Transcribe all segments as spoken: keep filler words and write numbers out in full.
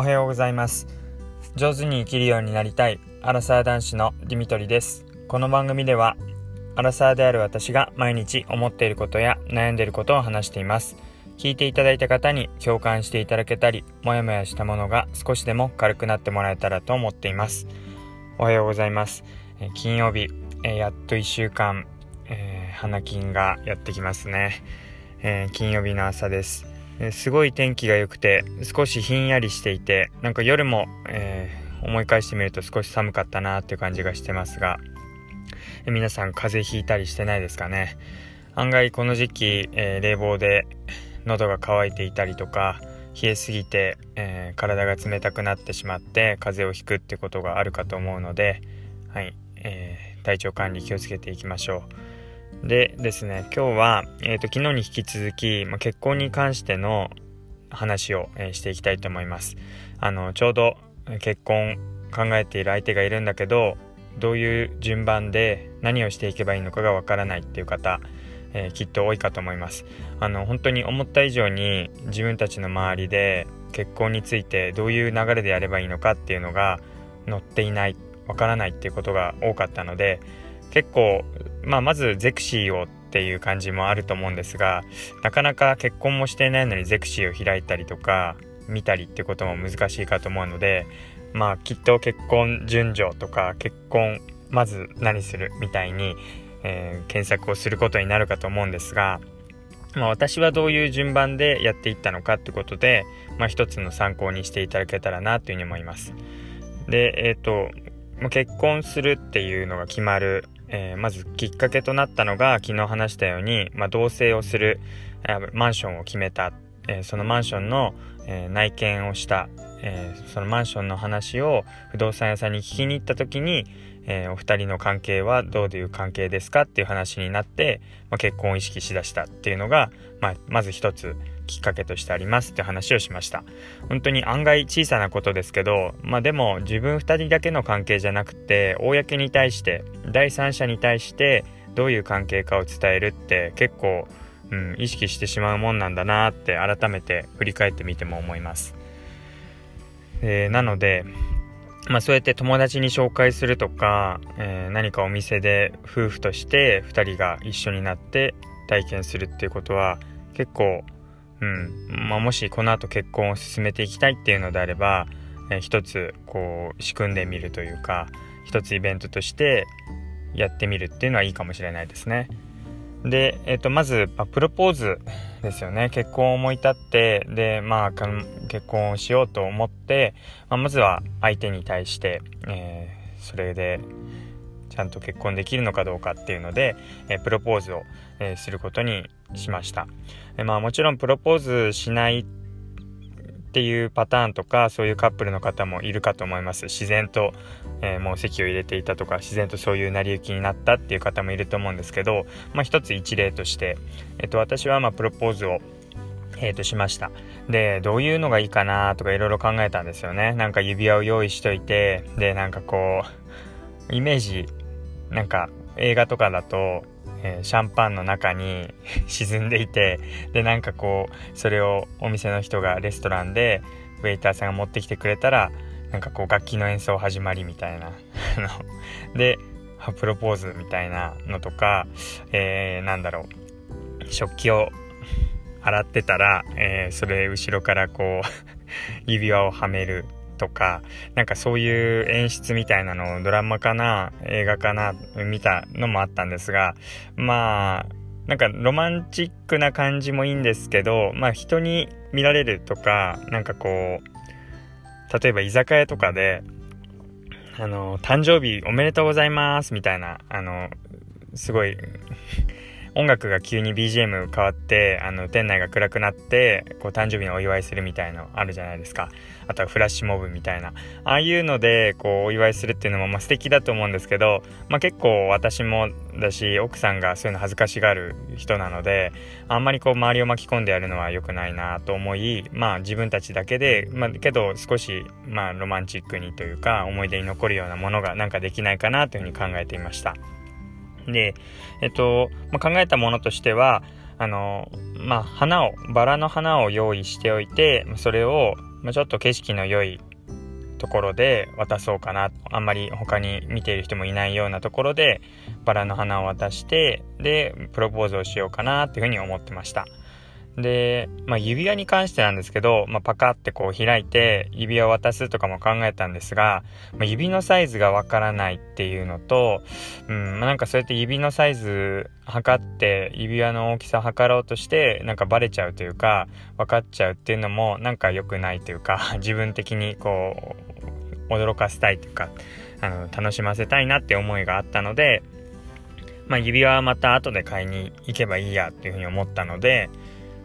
おはようございます。上手に生きるようになりたいアラサー男子のディミトリです。この番組ではアラサーである私が毎日思っていることや悩んでいることを話しています。聞いていただいた方に共感していただけたり、もやもやしたものが少しでも軽くなってもらえたらと思っています。おはようございます。金曜日、やっといっしゅうかん、えー、花金がやってきますね。えー、金曜日の朝です。すごい天気が良くて少しひんやりしていて、なんか夜も、えー、思い返してみると少し寒かったなっていう感じがしてますが、え皆さん風邪ひいたりしてないですかね。案外この時期、えー、冷房で喉が渇いていたりとか、冷えすぎて、えー、体が冷たくなってしまって風邪をひくってことがあるかと思うので、はい、えー、体調管理気をつけていきましょう。でですね、今日は、えーと、昨日に引き続き、まあ、結婚に関しての話を、えー、していきたいと思います。あのちょうど結婚考えている相手がいるんだけど、どういう順番で何をしていけばいいのかがわからないっていう方、えー、きっと多いかと思います。あの本当に思った以上に自分たちの周りで結婚についてどういう流れでやればいいのかっていうのが載っていない、わからないっていうことが多かったので、結構、まあ、まずゼクシーをっていう感じもあると思うんですが、なかなか結婚もしていないのにゼクシーを開いたりとか見たりってことも難しいかと思うので、まあきっと結婚順序とか結婚まず何するみたいに、えー、検索をすることになるかと思うんですが、まあ、私はどういう順番でやっていったのかってことで、まあ、一つの参考にしていただけたらなというふうに思います。で、えっと、結婚するっていうのが決まる、えー、まずきっかけとなったのが、昨日話したように、まあ、同棲をする、えー、マンションを決めた、えー、そのマンションの、えー、内見をした、えー、そのマンションの話を不動産屋さんに聞きに行った時に、えー、お二人の関係はどういう関係ですかっていう話になって、まあ、結婚を意識しだしたっていうのが、まあ、まず一つきっかけとしてありますって話をしました。本当に案外小さなことですけど、まあ、でも自分ふたりだけの関係じゃなくて、公に対して第三者に対してどういう関係かを伝えるって結構、うん、意識してしまうもんなんだなって改めて振り返ってみても思います。えー、なので、まあ、そうやって友達に紹介するとか、えー、何かお店で夫婦としてふたりが一緒になって体験するっていうことは結構、うんまあ、もしこの後結婚を進めていきたいっていうのであれば、えー、一つこう仕組んでみるというか、一つイベントとしてやってみるっていうのはいいかもしれないですね。で、えー、とまず、まあ、プロポーズですよね。結婚を思い立ってで、まあ、結婚をしようと思って、まあ、まずは相手に対して、えー、それでちゃんと結婚できるのかどうかっていうので、えー、プロポーズを、えー、することにしました。えーまあ、もちろんプロポーズしないっていうパターンとか、そういうカップルの方もいるかと思います。自然と、えー、もう籍を入れていたとか、自然とそういう成り行きになったっていう方もいると思うんですけど、まあ、一つ一例として、えー、と私はまあプロポーズをえー、としました。で、どういうのがいいかなとかいろいろ考えたんですよね。なんか指輪を用意しといて、でなんかこうイメージ、なんか映画とかだと、えー、シャンパンの中に沈んでいて、でなんかこうそれをお店の人がレストランでウェイターさんが持ってきてくれたら、なんかこう楽器の演奏始まりみたいなでプロポーズみたいなのとか、えー、なんだろう、食器を洗ってたら、えー、それ後ろからこう指輪をはめるとか、なんかそういう演出みたいなのをドラマかな映画かな見たのもあったんですが、まあなんかロマンチックな感じもいいんですけど、まあ人に見られるとか、なんかこう例えば居酒屋とかであの誕生日おめでとうございますみたいな、あのすごい音楽が急に ビージーエム 変わって、あの店内が暗くなってこう誕生日のお祝いするみたいのあるじゃないですか。あとはフラッシュモブみたいな、ああいうのでこうお祝いするっていうのもまあ素敵だと思うんですけど、まあ、結構私もだし奥さんがそういうの恥ずかしがる人なので、あんまりこう周りを巻き込んでやるのは良くないなと思い、まあ自分たちだけで、まあ、けど少しまあロマンチックにというか思い出に残るようなものがなんかできないかなというふうに考えていました。で、えっとまあ、考えたものとしては、あの、まあ、花をバラの花を用意しておいて、それをまあ、ちょっと景色の良いところで渡そうかな、あんまり他に見ている人もいないようなところでバラの花を渡して、でプロポーズをしようかなっていうふうに思ってました。で、まあ、指輪に関してなんですけど、まあ、パカってこう開いて指輪を渡すとかも考えたんですが、まあ、指のサイズがわからないっていうのと、うん、なんかそうやって指のサイズ測って指輪の大きさ測ろうとしてなんかバレちゃうというか分かっちゃうっていうのもなんか良くないというか、自分的にこう驚かせたいというか、あの楽しませたいなって思いがあったので、まあ、指輪はまた後で買いに行けばいいやっていうふうに思ったので、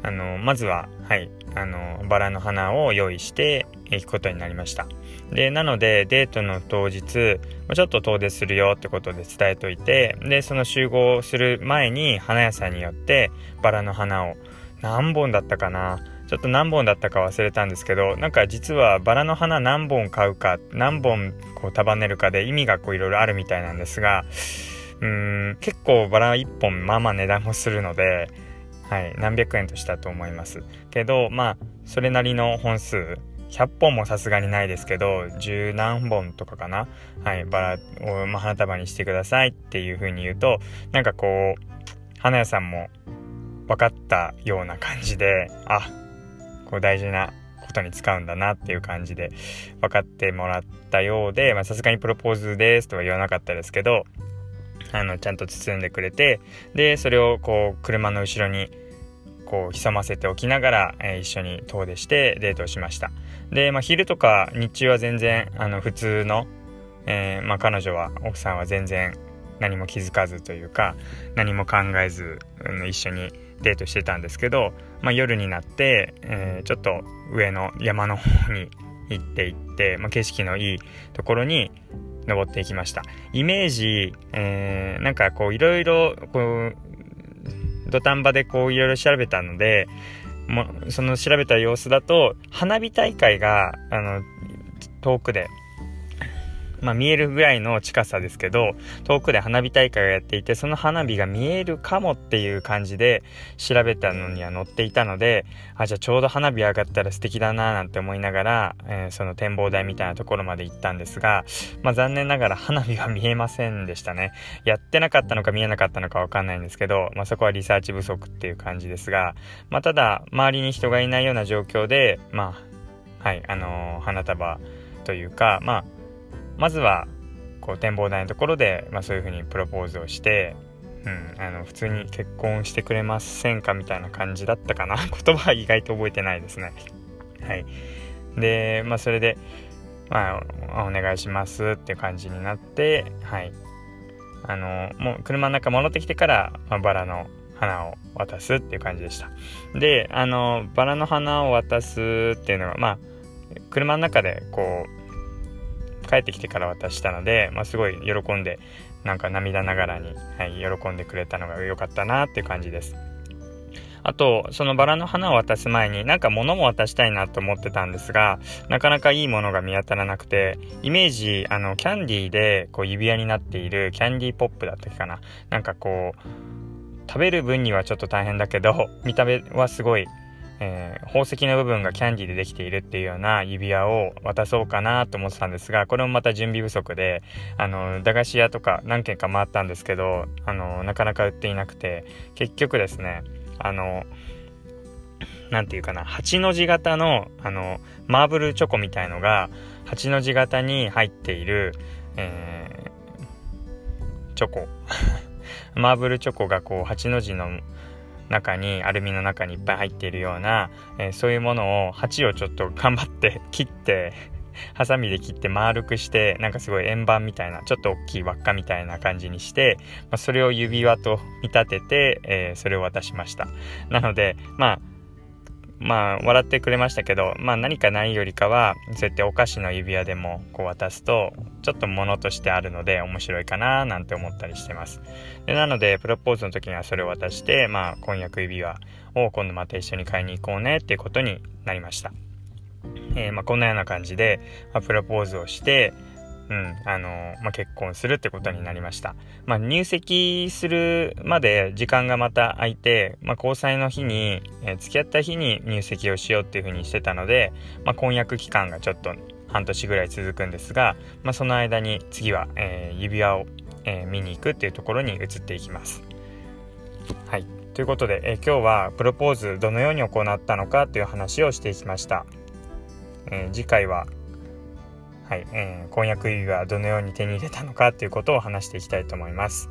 あのまずは、はい、あのバラの花を用意していくことになりました。でなのでデートの当日ちょっと遠出するよってことで伝えといて、でその集合する前に花屋さんに寄ってバラの花を何本だったかな、ちょっと何本だったか忘れたんですけど、なんか実はバラの花何本買うか何本こう束ねるかで意味がこういろいろあるみたいなんですが、うーん結構バラいっぽんまあまあ値段もするので、はい、何百円としたと思いますけど、まあそれなりの本数ひゃっぽんもさすがにないですけど十何本とかかな、はい、バラを、まあ、花束にしてくださいっていう風に言うと、なんかこう花屋さんも分かったような感じで、あ、こう大事なことに使うんだなっていう感じで分かってもらったようで、まあさすがにプロポーズですとは言わなかったですけど、あのちゃんと包んでくれて、でそれをこう車の後ろにこう潜ませておきながら、えー、一緒に遠出してデートをしました。で、まあ、昼とか日中は全然あの普通の、えーまあ、彼女は奥さんは全然何も気づかずというか何も考えず、うん、一緒にデートしてたんですけど、まあ、夜になって、えー、ちょっと上の山の方に行って行って、まあ、景色のいいところに登っていきました。イメージ、えー、なんかこういろいろこう土壇場でこういろいろ調べたので、もその調べた様子だと花火大会があの遠くで、まあ、見えるぐらいの近さですけど遠くで花火大会をやっていて、その花火が見えるかもっていう感じで調べたのには載っていたので、あ、じゃあちょうど花火上がったら素敵だななんて思いながら、えー、その展望台みたいなところまで行ったんですが、まあ、残念ながら花火は見えませんでしたね。やってなかったのか見えなかったのか分かんないんですけど、まあ、そこはリサーチ不足っていう感じですが、まあ、ただ周りに人がいないような状況で、まあはい、あのー、花束というか、まあまずはこう展望台のところで、まあ、そういうふうにプロポーズをして、うん、あの普通に結婚してくれませんかみたいな感じだったかな。言葉は意外と覚えてないですね。はい。で、まあ、それで、まあ、お願いしますっていう感じになって、はい。あのもう車の中戻ってきてから、まあ、バラの花を渡すっていう感じでした。で、あのバラの花を渡すっていうのは、まあ、車の中でこう帰ってきてから渡したので、まあ、すごい喜んでなんか涙ながらに、はい、喜んでくれたのが良かったなっていう感じです。あとそのバラの花を渡す前になんか物も渡したいなと思ってたんですが、なかなかいいものが見当たらなくて、イメージあのキャンディーでこう指輪になっているキャンディーポップだったかな、なんかこう食べる分にはちょっと大変だけど見た目はすごいえー、宝石の部分がキャンディーでできているっていうような指輪を渡そうかなと思ってたんですが、これもまた準備不足で、あの駄菓子屋とか何軒か回ったんですけど、あのなかなか売っていなくて、結局ですね、あのなんていうかな、はちの字型の、あのマーブルチョコみたいのがはちの字型に入っている、えー、チョコマーブルチョコがこうはちの字の中にアルミの中にいっぱい入っているような、えー、そういうものを鉢をちょっと頑張って切ってハサミで切って丸くして、なんかすごい円盤みたいなちょっと大きい輪っかみたいな感じにして、まあ、それを指輪と見立てて、えー、それを渡しました。なのでまあまあ笑ってくれましたけど、まあ、何かないよりかはそうやってお菓子の指輪でもこう渡すとちょっと物としてあるので面白いかななんて思ったりしてます。でなのでプロポーズの時にはそれを渡して、まあ、婚約指輪を今度また一緒に買いに行こうねっていうことになりました。えー、まあこんなような感じで、まあ、プロポーズをして、うんあのまあ、結婚するってことになりました。まあ、入籍するまで時間がまた空いて、まあ、交際の日に、えー、付き合った日に入籍をしようっていうふうにしてたので、まあ、婚約期間がちょっと半年ぐらい続くんですが、まあ、その間に次は、えー、指輪を、えー、見に行くっていうところに移っていきます。はい、ということで、えー、今日はプロポーズどのように行ったのかという話をしていきました。えー、次回ははいえー、婚約指輪はどのように手に入れたのかということを話していきたいと思います。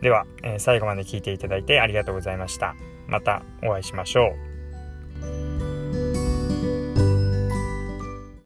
では、えー、最後まで聞いていただいてありがとうございました。またお会いしましょう。